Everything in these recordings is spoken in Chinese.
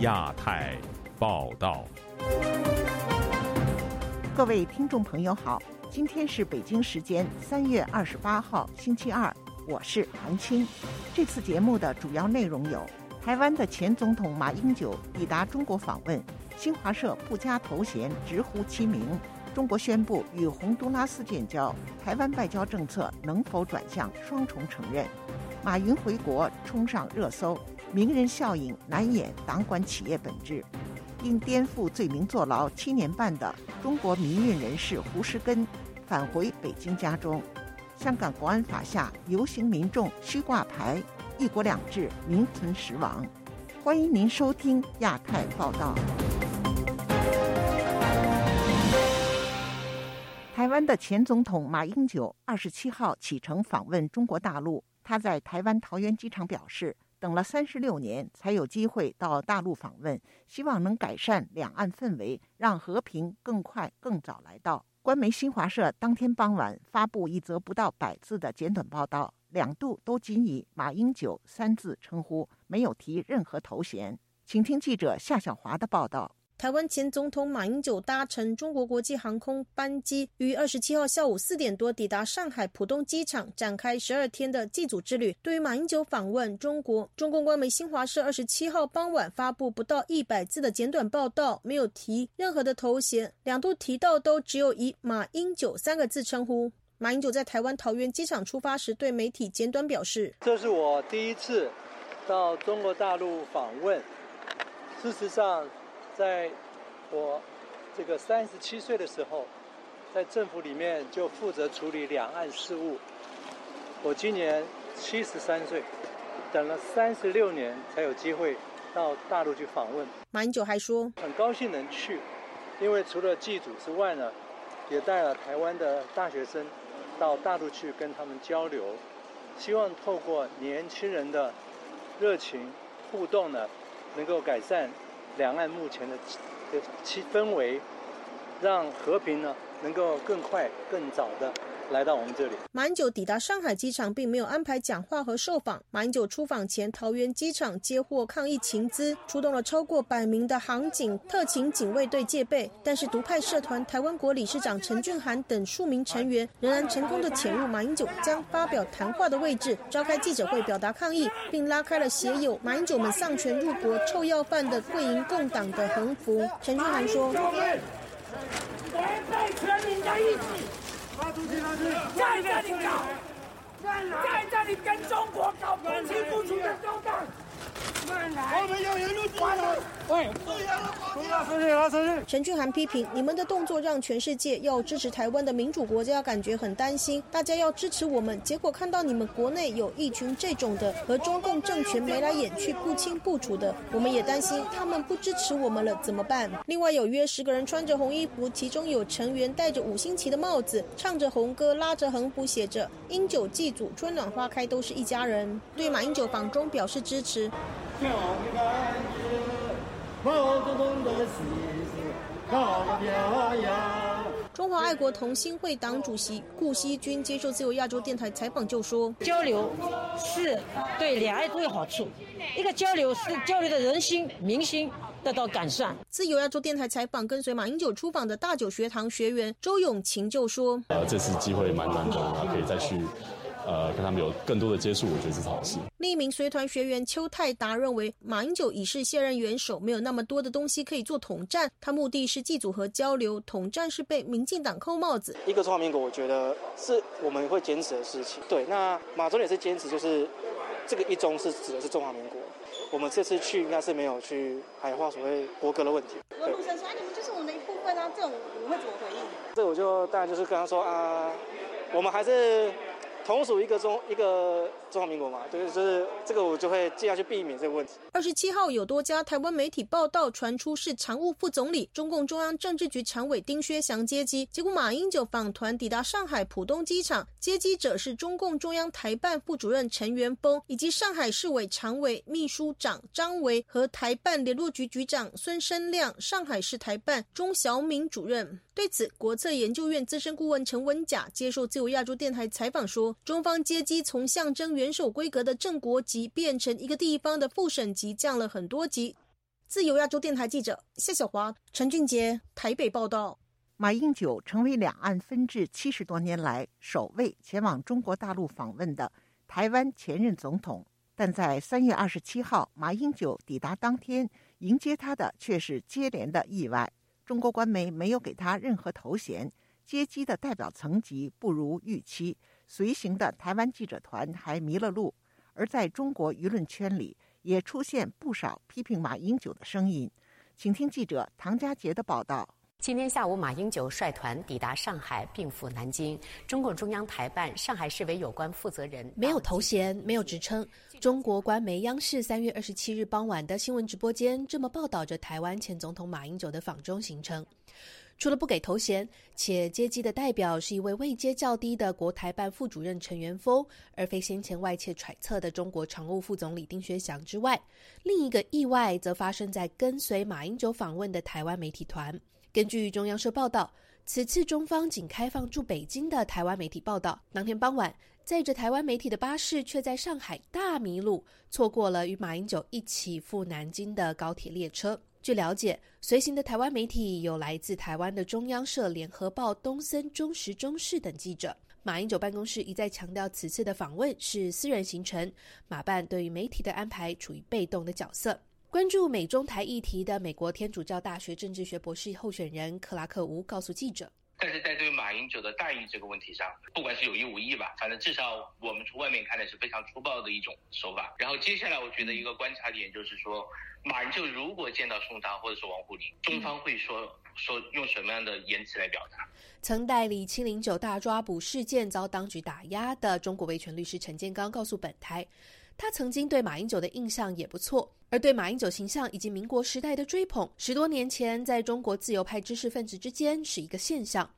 亚太报道，各位听众朋友好，今天是北京时间3月28号星期二，我是韩青。这次节目的主要内容有：台湾的前总统马英九抵达中国访问，新华社不加头衔直呼其名，中国宣布与洪都拉斯建交，台湾外交政策能否转向双重承认？马云回国冲上热搜，名人效应难掩党管企业本质。因颠覆罪名坐牢7年半的中国民运人士胡石根返回北京家中。香港国安法下游行民众需挂牌，一国两制名存实亡。欢迎您收听亚太报道。台湾的前总统马英九27号启程访问中国大陆。他在台湾桃园机场表示，等了36年才有机会到大陆访问，希望能改善两岸氛围，让和平更快更早来到。官媒新华社当天傍晚发布一则不到100字的简短报道，2度都仅以马英九3字称呼，没有提任何头衔。请听记者夏小华的报道。台湾前总统马英九搭乘中国国际航空班机于27号下午4点多抵达上海浦东机场，展开12天的祭祖之旅。对于马英九访问中国，中共官媒新华社27号傍晚发布不到100字的简短报道，没有提任何的头衔，2度提到都只有以马英九3个字称呼。马英九在台湾桃园机场出发时对媒体简短表示：“这是我第一次到中国大陆访问，事实上。”在我这个37岁的时候，在政府里面就负责处理两岸事务。我今年73岁，等了36年才有机会到大陆去访问。马英九还说，很高兴能去，因为除了祭祖之外呢，也带了台湾的大学生到大陆去跟他们交流，希望透过年轻人的热情互动呢，能够改善两岸目前的氛围，让和平呢能够更快更早的来到我们这里。马英九抵达上海机场并没有安排讲话和受访。马英九出访前，桃园机场接获抗议情资，出动了超过100名的航警、特勤警卫队戒备，但是独派社团台湾国理事长陈俊涵等数名成员仍然成功的潜入马英九将发表谈话的位置，召开记者会表达抗议，并拉开了写有“马英九们丧权入国，臭要饭的贵营共党”的横幅。陈俊涵说：“违背全民的意志。”在这里搞，在这里跟中国搞不清不楚的勾当，慢来！我们要言论自由。喂，不要生气，拉生气！陈俊涵批评，你们的动作让全世界要支持台湾的民主国家感觉很担心，大家要支持我们，结果看到你们国内有一群这种的和中共政权眉来眼去、不清不楚的，我们也担心他们不支持我们了怎么办？另外有约10个人穿着红衣服，其中有成员戴着5星旗的帽子，唱着红歌，拉着横幅，写着“英九祭祖，春暖花开，都是一家人”。对马英九访中表示支持。中华爱国同心会党主席顾惜君接受自由亚洲电台采访就说：“交流是对两岸都有好处，一个交流是交流的人心民心。”得到改善。自由亚洲电台采访跟随马英九出访的大九学堂学员周永琴就说：“这次机会蛮难得的，可以再去跟他们有更多的接触，我觉得这是好事。”另一名随团学员邱泰达认为，马英九已是卸任元首，没有那么多的东西可以做统战，他目的是祭祖和交流，统战是被民进党扣帽子。一个中华民国，我觉得是我们会坚持的事情。对，那马总也是坚持，就是这个一中是指的是中华民国。我们这次去应该是没有去喊话所谓国歌的问题。文牧生说：“你们就是我们的一部分啊，这种我们会怎么回应？”这我就当然就是跟他说啊，我们还是同属一个中华民国嘛，就是这个我就会尽量去避免这个问题。27号有多家台湾媒体报道传出是常务副总理、中共中央政治局常委丁薛祥接机，结果马英九访团抵达上海浦东机场，接机者是中共中央台办副主任陈元峰以及上海市委常委、秘书长张维和台办联络局局长孙生亮、上海市台办钟晓敏主任。对此，国策研究院资深顾问陈文甲接受自由亚洲电台采访说，中方接机从象征元首规格的正国级变成一个地方的副省级，降了很多级。自由亚洲电台记者谢小华、陈俊杰台北报道。马英九成为两岸分治70多年来首位前往中国大陆访问的台湾前任总统，但在3月27号马英九抵达当天，迎接他的却是接连的意外。中国官媒没有给他任何头衔，接机的代表层级不如预期，随行的台湾记者团还迷了路，而在中国舆论圈里也出现不少批评马英九的声音。请听记者唐佳杰的报道。今天下午，马英九率团抵达上海并赴南京。中共中央台办上海市委有关负责人没有头衔，没有职称。中国官媒央视3月27日傍晚的新闻直播间这么报道着台湾前总统马英九的访中行程。除了不给头衔，且接机的代表是一位位阶较低的国台办副主任陈元峰，而非先前外界揣测的中国常务副总理丁薛祥之外，另一个意外则发生在跟随马英九访问的台湾媒体团。根据中央社报道，此次中方仅开放驻北京的台湾媒体报道，当天傍晚载着台湾媒体的巴士却在上海大迷路，错过了与马英九一起赴南京的高铁列车。据了解，随行的台湾媒体有来自台湾的中央社、联合报、东森、中时、中视等记者。马英九办公室一再强调，此次的访问是私人行程，马办对于媒体的安排处于被动的角色。关注美中台议题的美国天主教大学政治学博士候选人克拉克·吴告诉记者，但是在对马英九的待遇这个问题上，不管是有意无意吧，反正至少我们从外面看的是非常粗暴的一种手法。然后接下来我觉得一个观察点就是说，马英九如果见到宋涛或者是王沪宁，中方会说用什么样的言辞来表达。曾代理709大抓捕事件遭当局打压的中国维权律师陈建刚告诉本台，他曾经对马英九的印象也不错，而对马英九形象以及民国时代的追捧，10多年前在中国自由派知识分子之间是一个现象。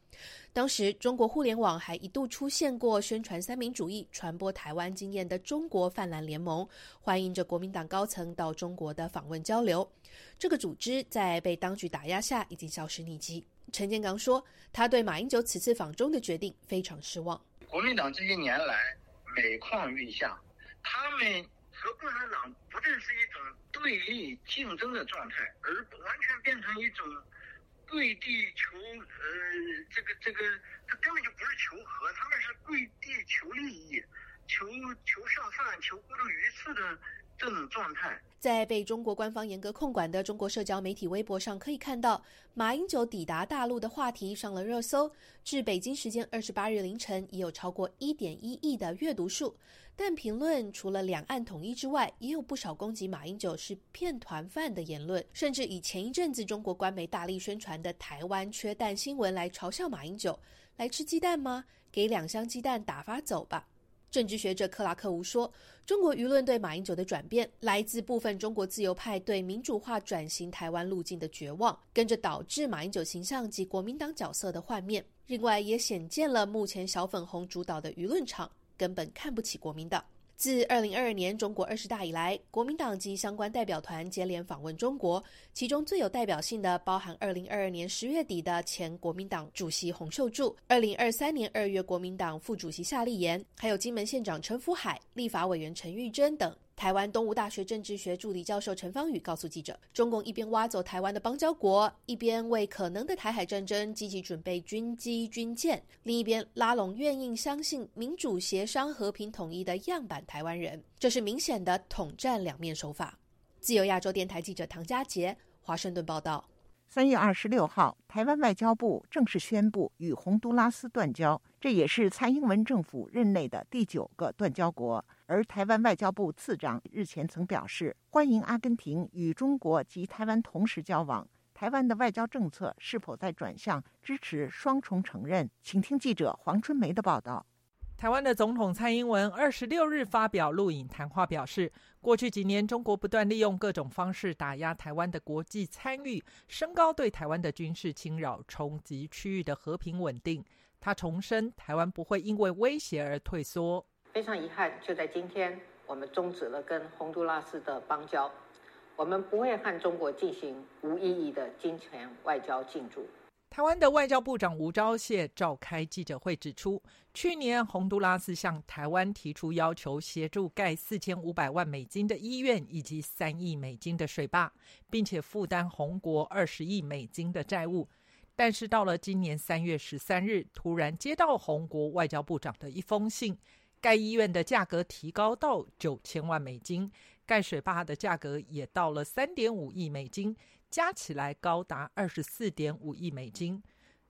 当时中国互联网还一度出现过宣传三民主义、传播台湾经验的中国泛蓝联盟，欢迎着国民党高层到中国的访问交流。这个组织在被当局打压下已经消失匿迹。陈建刚说，他对马英九此次访中的决定非常失望。国民党这些年来每况愈下，他们和共产党不正是一种对立竞争的状态，而完全变成一种跪地求他根本就不是求和，他们是跪地求利益、求上饭、求孤注一掷的这种状态。在被中国官方严格控管的中国社交媒体微博上，可以看到马英九抵达大陆的话题上了热搜，至北京时间28日凌晨已有超过 1.1 亿的阅读数，但评论除了两岸统一之外，也有不少攻击马英九是骗团犯的言论，甚至以前一阵子中国官媒大力宣传的台湾缺蛋新闻来嘲笑马英九，来吃鸡蛋吗？给2箱鸡蛋打发走吧。政治学者克拉克吴说，中国舆论对马英九的转变来自部分中国自由派对民主化转型台湾路径的绝望，跟着导致马英九形象及国民党角色的幻灭。另外也显见了目前小粉红主导的舆论场根本看不起国民党。自2022年中国20大以来，国民党及相关代表团接连访问中国，其中最有代表性的包含2022年10月底的前国民党主席洪秀柱、2023年2月国民党副主席夏立言，还有金门县长陈福海、立法委员陈玉珍等。台湾东吴大学政治学助理教授陈方宇告诉记者，中共一边挖走台湾的邦交国，一边为可能的台海战争积极准备军机军舰，另一边拉拢愿意相信民主协商和平统一的样板台湾人，这是明显的统战两面手法。自由亚洲电台记者唐佳杰，华盛顿报道。3月26号，台湾外交部正式宣布与洪都拉斯断交，这也是蔡英文政府任内的第9个断交国。而台湾外交部次长日前曾表示，欢迎阿根廷与中国及台湾同时交往。台湾的外交政策是否在转向支持双重承认？请听记者黄春梅的报道。台湾的总统蔡英文26日发表录影谈话，表示过去几年中国不断利用各种方式打压台湾的国际参与，升高对台湾的军事侵扰，冲击区域的和平稳定。他重申，台湾不会因为威胁而退缩。非常遗憾，就在今天我们终止了跟洪都拉斯的邦交，我们不会和中国进行无意义的金钱外交竞逐。台湾的外交部长吴钊燮召开记者会指出，去年洪都拉斯向台湾提出要求协助盖4500万美金的医院以及3亿美金的水坝，并且负担洪国20亿美金的债务。但是到了今年3月13日，突然接到洪国外交部长的一封信，盖医院的价格提高到9000万美金，盖水坝的价格也到了 3.5 亿美金。加起来高达 24.5 亿美金。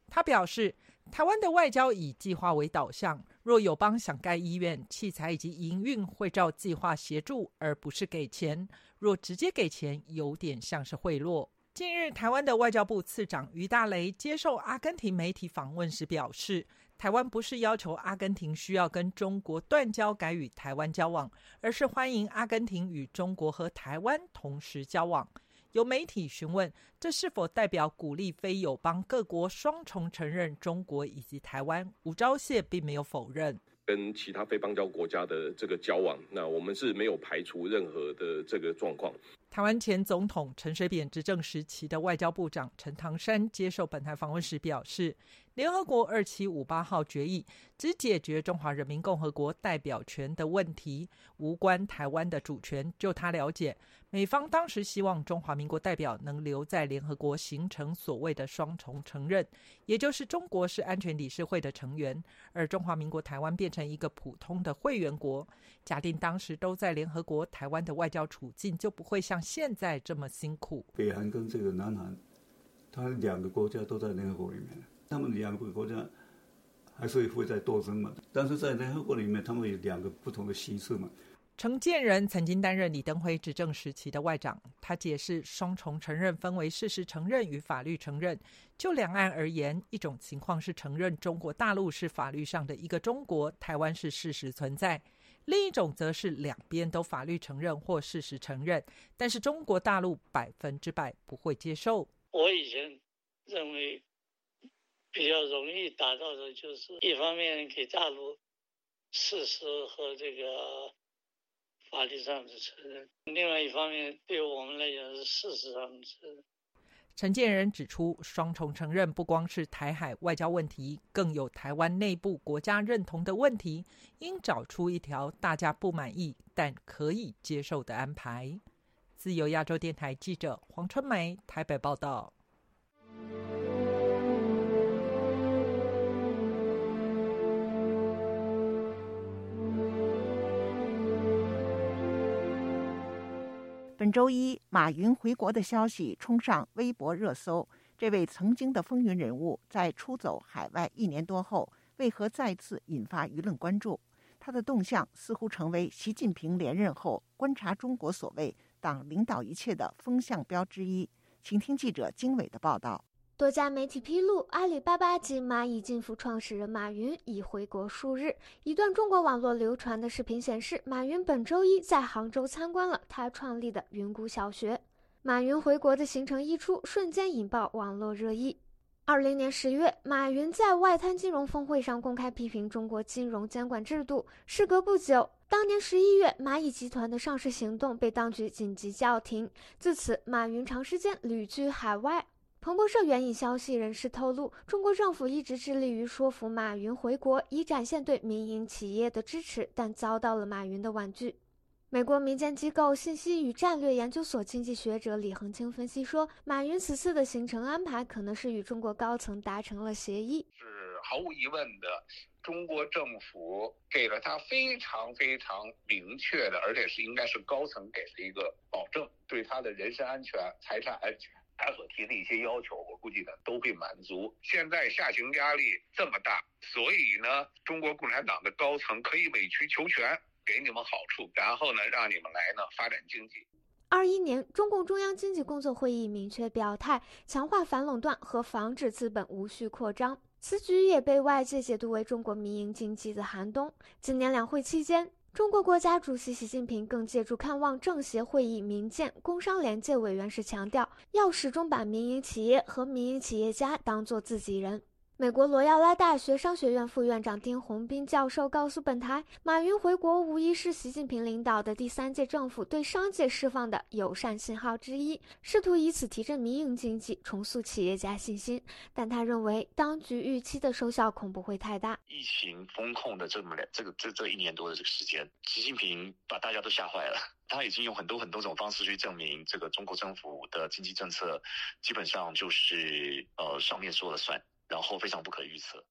他表示，台湾的外交以计划为导向，若友邦想盖医院，器材以及营运会照计划协助，而不是给钱。若直接给钱，有点像是贿赂。近日，台湾的外交部次长于大雷接受阿根廷媒体访问时表示，台湾不是要求阿根廷需要跟中国断交改与台湾交往，而是欢迎阿根廷与中国和台湾同时交往。有媒体询问，这是否代表鼓励非友邦各国双重承认中国以及台湾？吴钊燮并没有否认。跟其他非邦交国家的这个交往，那我们是没有排除任何的这个状况。台湾前总统陈水扁执政时期的外交部长陈唐山接受本台访问时表示，联合国2758号决议只解决中华人民共和国代表权的问题，无关台湾的主权。就他了解，美方当时希望中华民国代表能留在联合国，形成所谓的双重承认，也就是中国是安全理事会的成员，而中华民国台湾变成一个普通的会员国。假定当时都在联合国，台湾的外交处境就不会像现在这么辛苦。北韩跟这个南韩，他两个国家都在联合国里面，他们两个国家还是会在斗争嘛，但是在联合国里面他们有两个不同的席次嘛。陈建仁曾经担任李登辉执政时期的外长，他解释双重承认分为事实承认与法律承认。就两岸而言，一种情况是承认中国大陆是法律上的一个中国，台湾是事实存在；另一种则是两边都法律承认或事实承认，但是中国大陆100%不会接受。我以前认为比较容易达到的就是一方面给大陆事实和这个法律上的承认，另外一方面对我们来讲是事实上的承认。陈建仁指出，双重承认不光是台海外交问题，更有台湾内部国家认同的问题，应找出一条大家不满意但可以接受的安排。自由亚洲电台记者黄春梅台北报道。本周一，马云回国的消息冲上微博热搜。这位曾经的风云人物，在出走海外1年多后，为何再次引发舆论关注？他的动向似乎成为习近平连任后观察中国所谓党领导一切的风向标之一。请听记者经纬的报道。多家媒体披露，阿里巴巴及蚂蚁金服创始人马云已回国数日。一段中国网络流传的视频显示，马云本周一在杭州参观了他创立的云谷小学。马云回国的行程一出，瞬间引爆网络热议。20年10月，马云在外滩金融峰会上公开批评中国金融监管制度。事隔不久，当年11月，蚂蚁集团的上市行动被当局紧急叫停。自此，马云长时间旅居海外。彭博社援引消息人士透露，中国政府一直致力于说服马云回国，以展现对民营企业的支持，但遭到了马云的婉拒。美国民间机构信息与战略研究所经济学者李恒清分析说，马云此次的行程安排可能是与中国高层达成了协议。是毫无疑问的，中国政府给了他非常非常明确的，而且是应该是高层给的一个保证，对他的人身安全、财产安全，他所提的一些要求，我估计呢都会满足。现在下行压力这么大，所以呢，中国共产党的高层可以委曲求全，给你们好处，然后呢，让你们来呢发展经济。2021年，中共中央经济工作会议明确表态，强化反垄断和防止资本无序扩张。此举也被外界解读为中国民营经济的寒冬。今年两会期间，中国国家主席习近平更借助看望政协会议民建工商联界委员时强调，要始终把民营企业和民营企业家当作自己人。美国罗耀拉大学商学院副院长丁洪彬教授告诉本台，马云回国无疑是习近平领导的第三届政府对商界释放的友善信号之一，试图以此提振民营经济，重塑企业家信心。但他认为，当局预期的收效恐不会太大。疫情封控的这一年多的这个时间，习近平把大家都吓坏了。他已经用很多种方式去证明，这个中国政府的经济政策基本上就是上面说了算，然后非常不可预测。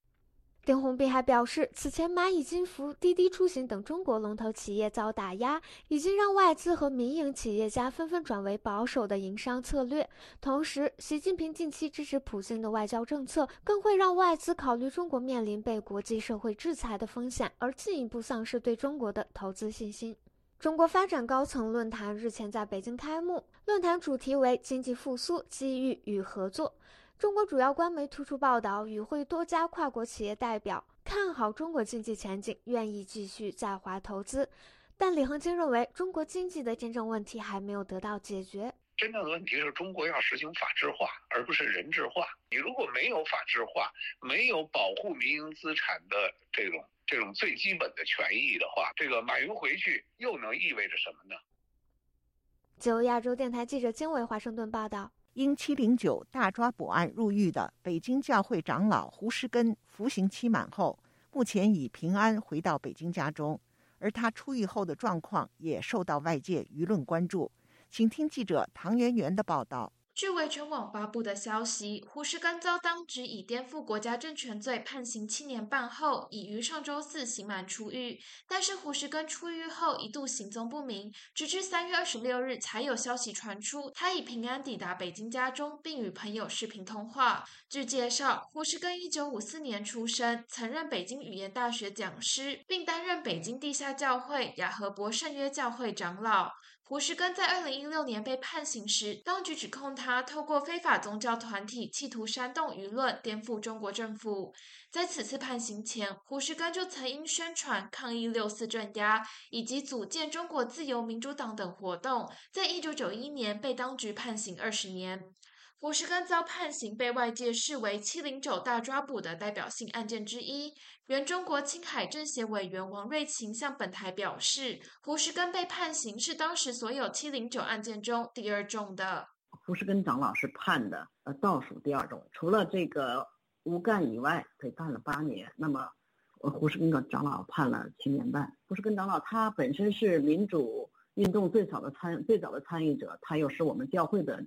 丁洪彬还表示，此前蚂蚁金服、滴滴出行等中国龙头企业遭打压，已经让外资和民营企业家纷纷转为保守的营商策略。同时，习近平近期支持普京的外交政策，更会让外资考虑中国面临被国际社会制裁的风险，而进一步丧失对中国的投资信心。中国发展高层论坛日前在北京开幕，论坛主题为经济复苏、机遇与合作。中国主要官媒突出报道，与会多家跨国企业代表看好中国经济前景，愿意继续在华投资。但李恒清认为，中国经济的真正问题还没有得到解决。真正的问题是中国要实行法治化，而不是人治化。你如果没有法治化，没有保护民营资产的这种最基本的权益的话，这个马云回去又能意味着什么呢？就亚洲电台记者经纬华盛顿报道。因709大抓捕案入狱的北京教会长老胡石根服刑期满后，目前已平安回到北京家中，而他出狱后的状况也受到外界舆论关注。请听记者唐媛媛的报道。据维权网发布的消息，胡石根遭当局以颠覆国家政权罪判刑7年半后，已于上周四刑满出狱。但是胡石根出狱后一度行踪不明，直至3月26日才有消息传出，他已平安抵达北京家中，并与朋友视频通话。据介绍，胡石根1954年出生，曾任北京语言大学讲师，并担任北京地下教会雅和伯圣约教会长老。胡石根在2016年被判刑时，当局指控他透过非法宗教团体企图煽动舆论，颠覆中国政府。在此次判刑前，胡石根就曾因宣传抗议6·4镇压以及组建中国自由民主党等活动，在1991年被当局判刑20年。胡石根遭判刑被外界视为709大抓捕的代表性案件之一。原中国青海政协委员王瑞琴向本台表示，胡石根被判刑是当时所有709案件中第2重的。胡石根长老是判的倒数第2重，除了这个吴干以外，被判了8年。那么胡石根长老判了7年半。胡石根长老他本身是民主运动最早的参与者，他又是我们教会的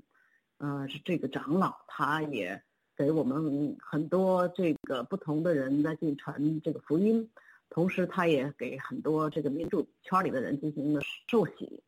是这个长老，他也给我们很多这个不同的人在进传这个福音，同时他也给很多这个民主圈里的人进行了受洗，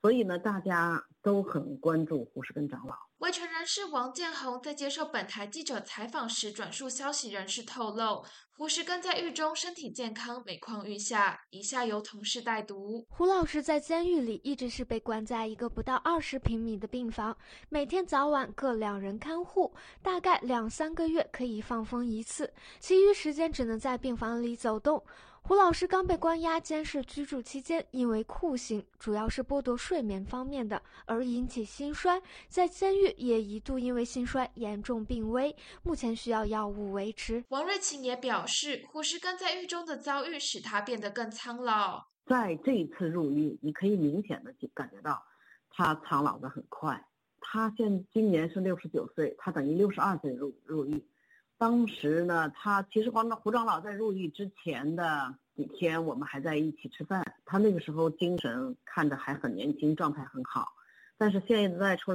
所以呢，大家都很关注胡石根长老。维权人士王建宏在接受本台记者采访时转述消息人士透露，胡石根在狱中身体健康，每况愈下，一下由同事代读。胡老师在监狱里一直是被关在一个不到20平米的病房，每天早晚各2人看护，大概2-3个月可以放风一次，其余时间只能在病房里走动。胡老师刚被关押监视居住期间，因为酷刑主要是剥夺睡眠方面的，而引起心衰，在监狱也一度因为心衰严重病危，目前需要药物维持。王瑞琴也表示，胡石根在狱中的遭遇使他变得更苍老。在这一次入狱，你可以明显的感觉到他苍老的很快。他今年是69岁，他等于62岁入狱。当时呢，他其实胡长老在入狱之前的几天，我们还在一起吃饭。他那个时候精神看着还很年轻，状态很好。但是现在出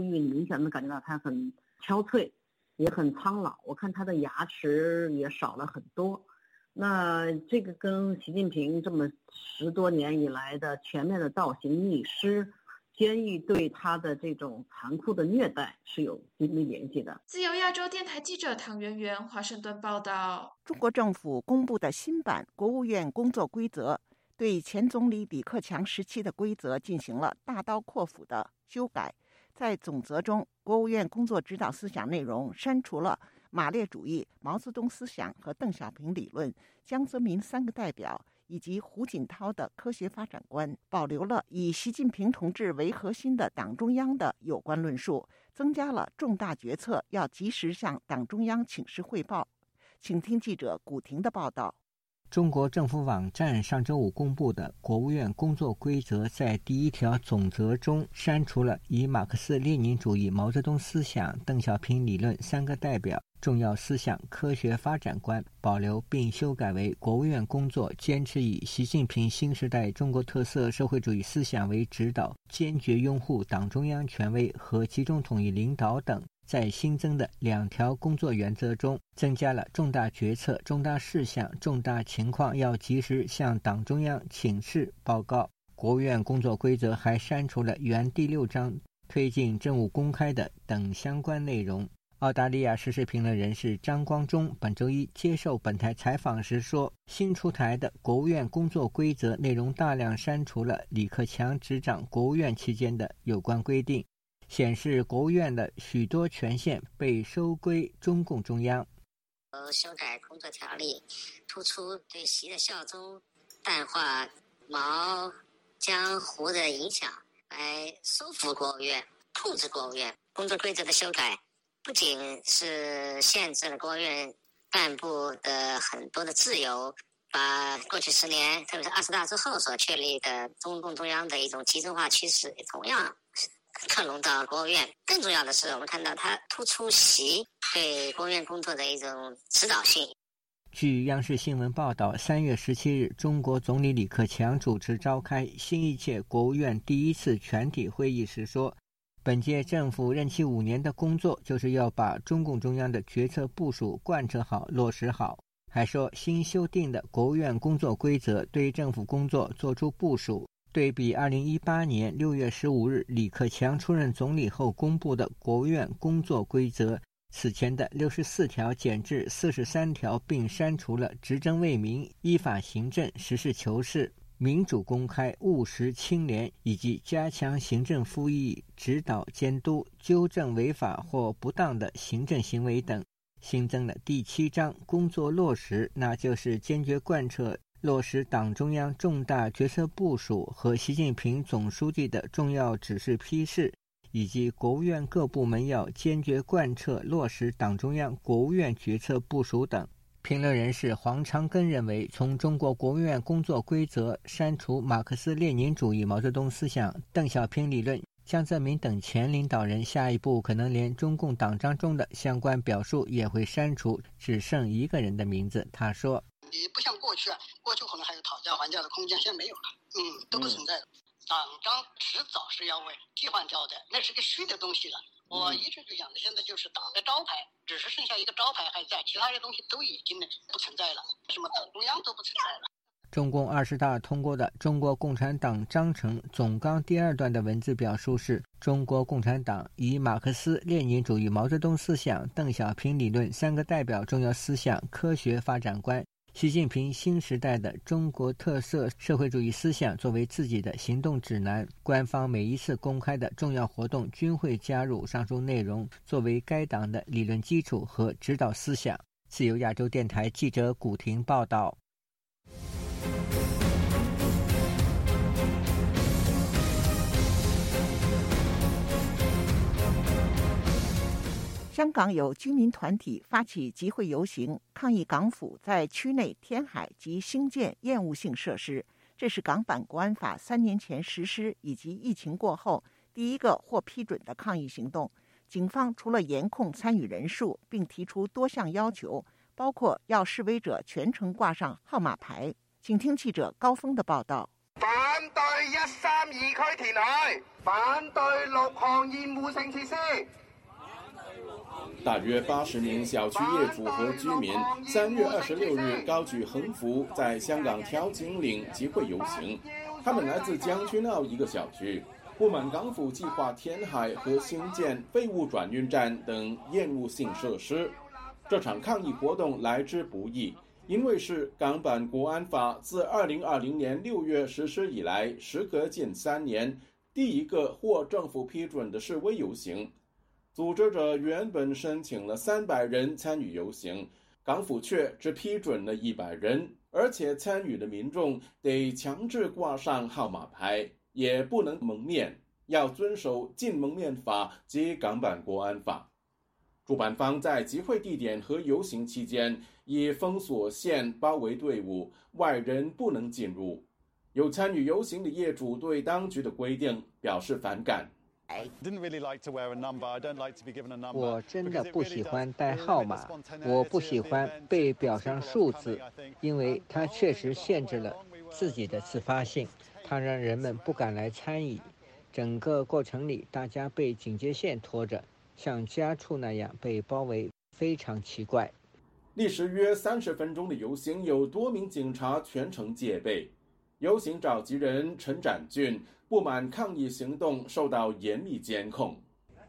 狱，明显的感觉到他很憔悴，也很苍老。我看他的牙齿也少了很多。那这个跟习近平这么10多年以来的全面的倒行逆施，监狱对他的这种残酷的虐待是有紧密联系的。自由亚洲电台记者唐媛媛，华盛顿报道。中国政府公布的新版国务院工作规则，对前总理李克强时期的规则进行了大刀阔斧的修改。在总则中，国务院工作指导思想内容删除了马列主义、毛泽东思想和邓小平理论、江泽民3个代表。以及胡锦涛的科学发展观，保留了以习近平同志为核心的党中央的有关论述，增加了重大决策要及时向党中央请示汇报。请听记者古婷的报道。中国政府网站上周五公布的国务院工作规则在第一条总则中删除了以马克思列宁主义毛泽东思想邓小平理论三个代表重要思想科学发展观，保留并修改为国务院工作坚持以习近平新时代中国特色社会主义思想为指导，坚决拥护党中央权威和集中统一领导等。在新增的两条工作原则中，增加了重大决策、重大事项、重大情况要及时向党中央请示报告。国务院工作规则还删除了原第6章推进政务公开的等相关内容。澳大利亚时事评论人士张光中本周一接受本台采访时说，新出台的国务院工作规则内容大量删除了李克强执掌国务院期间的有关规定，显示国务院的许多权限被收归中共中央。修改工作条例，突出对习的效忠，淡化毛、江、胡的影响，来收服国务院，控制国务院。工作规则的修改不仅是限制了国务院干部的很多的自由，把过去10年，特别是20大之后所确立的中共中央的一种集中化趋势，同样克隆到国务院。更重要的是，我们看到它突出习对国务院工作的一种指导性。据央视新闻报道，3月17日，中国总理李克强主持召开新一届国务院第一次全体会议时说，本届政府任期5年的工作就是要把中共中央的决策部署贯彻好、落实好。还说，新修订的国务院工作规则对政府工作作出部署，对比2018年6月15日李克强出任总理后公布的国务院工作规则，此前的64条减至43条，并删除了执政为民、依法行政、实事求是、民主公开、务实清廉，以及加强行政复议、指导监督、纠正违法或不当的行政行为等。新增了第7章工作落实，那就是坚决贯彻落实党中央重大决策部署和习近平总书记的重要指示批示，以及国务院各部门要坚决贯彻落实党中央、国务院决策部署等。评论人士黄长庚认为，从中国国务院工作规则删除马克思列宁主义毛泽东思想、邓小平理论、江泽民等前领导人，下一步可能连中共党章中的相关表述也会删除，只剩一个人的名字。他说，你不像过去可能还有讨价还价的空间，现在没有了，都不存在了。党章迟早是要为替换掉的，那是个虚的东西了。我一直就讲的，现在就是党的招牌，只是剩下一个招牌还在，其他的东西都已经不存在了，什么党中央都不存在了。中共20大通过的《中国共产党章程》总纲第2段的文字表述是：中国共产党以马克思列宁主义毛泽东思想、邓小平理论三个代表重要思想科学发展观、习近平新时代的中国特色社会主义思想作为自己的行动指南，官方每一次公开的重要活动均会加入上述内容，作为该党的理论基础和指导思想。自由亚洲电台记者古婷报道。香港有居民团体发起集会游行，抗议港府在区内填海及兴建厌恶性设施。这是港版国安法3年前实施以及疫情过后第一个获批准的抗议行动。警方除了严控参与人数，并提出多项要求，包括要示威者全程挂上号码牌。请听记者高峰的报道。反對132區填海，反對6項厭惡性設施。大约80名小区业主和居民3月26日高举横幅在香港调景岭集会游行。他们来自将军澳一个小区，不满港府计划填海和兴建废物转运站等厌恶性设施。这场抗议活动来之不易，因为是港版国安法自2020年6月实施以来，时隔近3年，第一个获政府批准的示威游行。组织者原本申请了300人参与游行，港府却只批准了100人，而且参与的民众得强制挂上号码牌，也不能蒙面，要遵守禁蒙面法及港版国安法。主办方在集会地点和游行期间以封锁线包围队伍，外人不能进入。有参与游行的业主对当局的规定表示反感。我真的不喜欢带号码，我不喜欢被标上数字，因为它确实限制了自己的自发性，它让人们不敢来参与。整个过程里，大家被警戒线拖着，像家畜那样被包围，非常奇怪。历时约30分钟的游行，有多名警察全程戒备。游行召集人陈展俊不满抗議行動受到嚴密監控，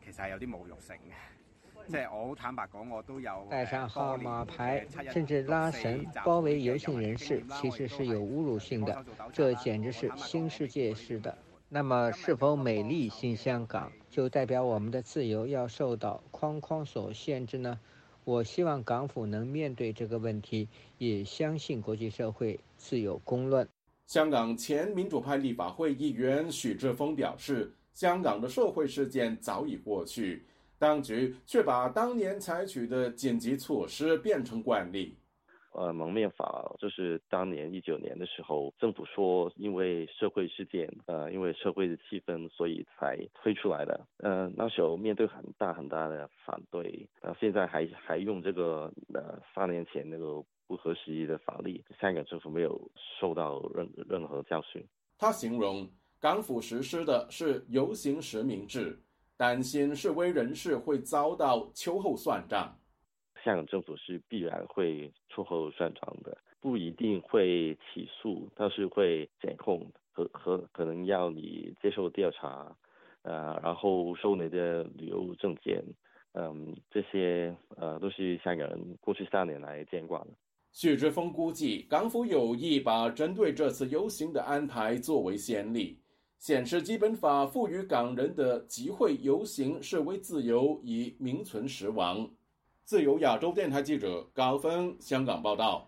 其實係有啲侮辱性嘅，即係我好坦白講，我都有帶上號碼牌，甚至拉繩包圍遊行人士，其實是有侮辱性的，這簡直是新世界式的。那麼，是否美麗新香港就代表我們的自由要受到框框所限制呢？我希望港府能面對這個問題，也相信國際社會自有公論。香港前民主派立法会议员许智峰表示，香港的社会事件早已过去，当局却把当年采取的紧急措施变成惯例。蒙面法就是当年19年的时候，政府说因为社会事件，因为社会的气氛，所以才推出来的。那时候面对很大的反对，现在还用这个3年前那个不合时宜的法律，香港政府没有受到任何教训。他形容港府实施的是游行实名制，担心示威人士会遭到秋后算账。香港政府是必然会秋后算账的，不一定会起诉，但是会检控和可能要你接受调查，然后收你的旅游证件，这些都是香港人过去3年来见惯的。许志峰估计，港府有意把针对这次游行的安排作为先例，显示基本法赋予港人的集会、游行、示威自由已名存实亡。自由亚洲电台记者高峰香港报道。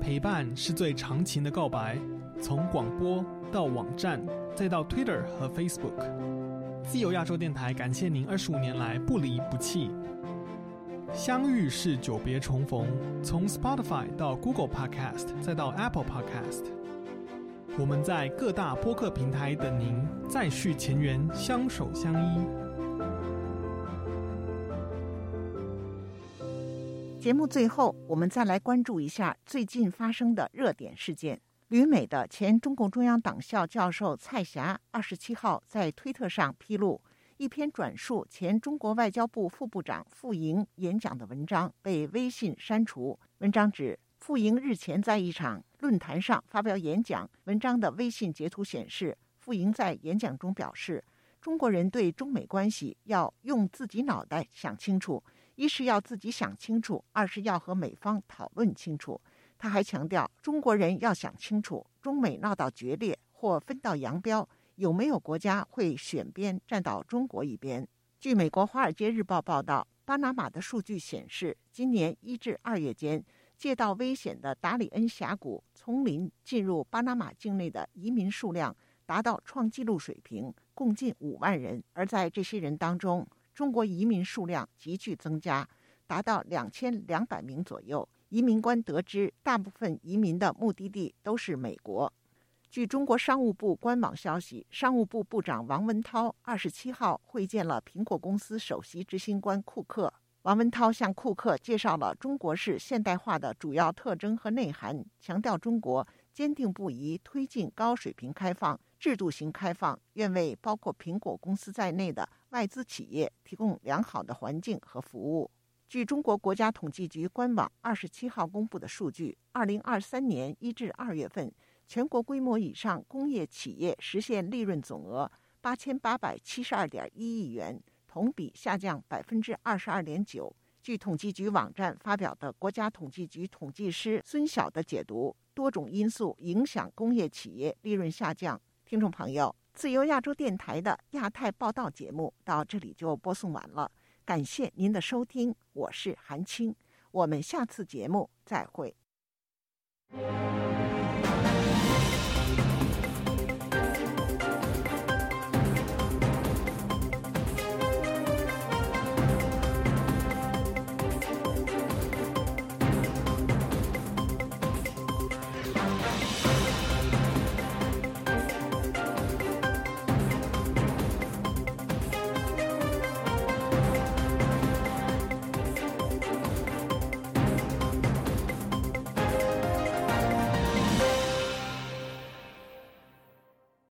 陪伴是最长情的告白，从广播到网站，再到 Twitter 和 Facebook。 自由亚洲电台感谢您25年来不离不弃。相遇是久别重逢，从 Spotify 到 Google Podcast， 再到 Apple Podcast， 我们在各大播客平台等您再续前缘，相守相依。节目最后，我们再来关注一下最近发生的热点事件。旅美的前中共中央党校教授蔡霞27号在推特上披露一篇转述前中国外交部副部长傅莹演讲的文章，被微信删除。文章指，傅莹日前在一场论坛上发表演讲，文章的微信截图显示，傅莹在演讲中表示，中国人对中美关系要用自己脑袋想清楚，一是要自己想清楚，二是要和美方讨论清楚。他还强调，中国人要想清楚，中美闹到决裂或分道扬镳，有没有国家会选边站到中国一边。据美国《华尔街日报》报道，巴拿马的数据显示，今年1至2月间，借道危险的达里恩峡谷丛林进入巴拿马境内的移民数量达到创纪录水平，共近5万人。而在这些人当中，中国移民数量急剧增加，达到2200名左右。移民官得知，大部分移民的目的地都是美国。据中国商务部官网消息，商务部部长王文涛27号会见了苹果公司首席执行官库克。王文涛向库克介绍了中国式现代化的主要特征和内涵，强调中国坚定不移推进高水平开放、制度型开放，愿为包括苹果公司在内的外资企业提供良好的环境和服务。据中国国家统计局官网27号公布的数据，2023年1至2月份，全国规模以上工业企业实现利润总额8872.1亿元，同比下降22.9%。据统计局网站发表的国家统计局统计师孙晓的解读，多种因素影响工业企业利润下降。听众朋友，自由亚洲电台的亚太报道节目到这里就播送完了，感谢您的收听，我是韩青，我们下次节目再会。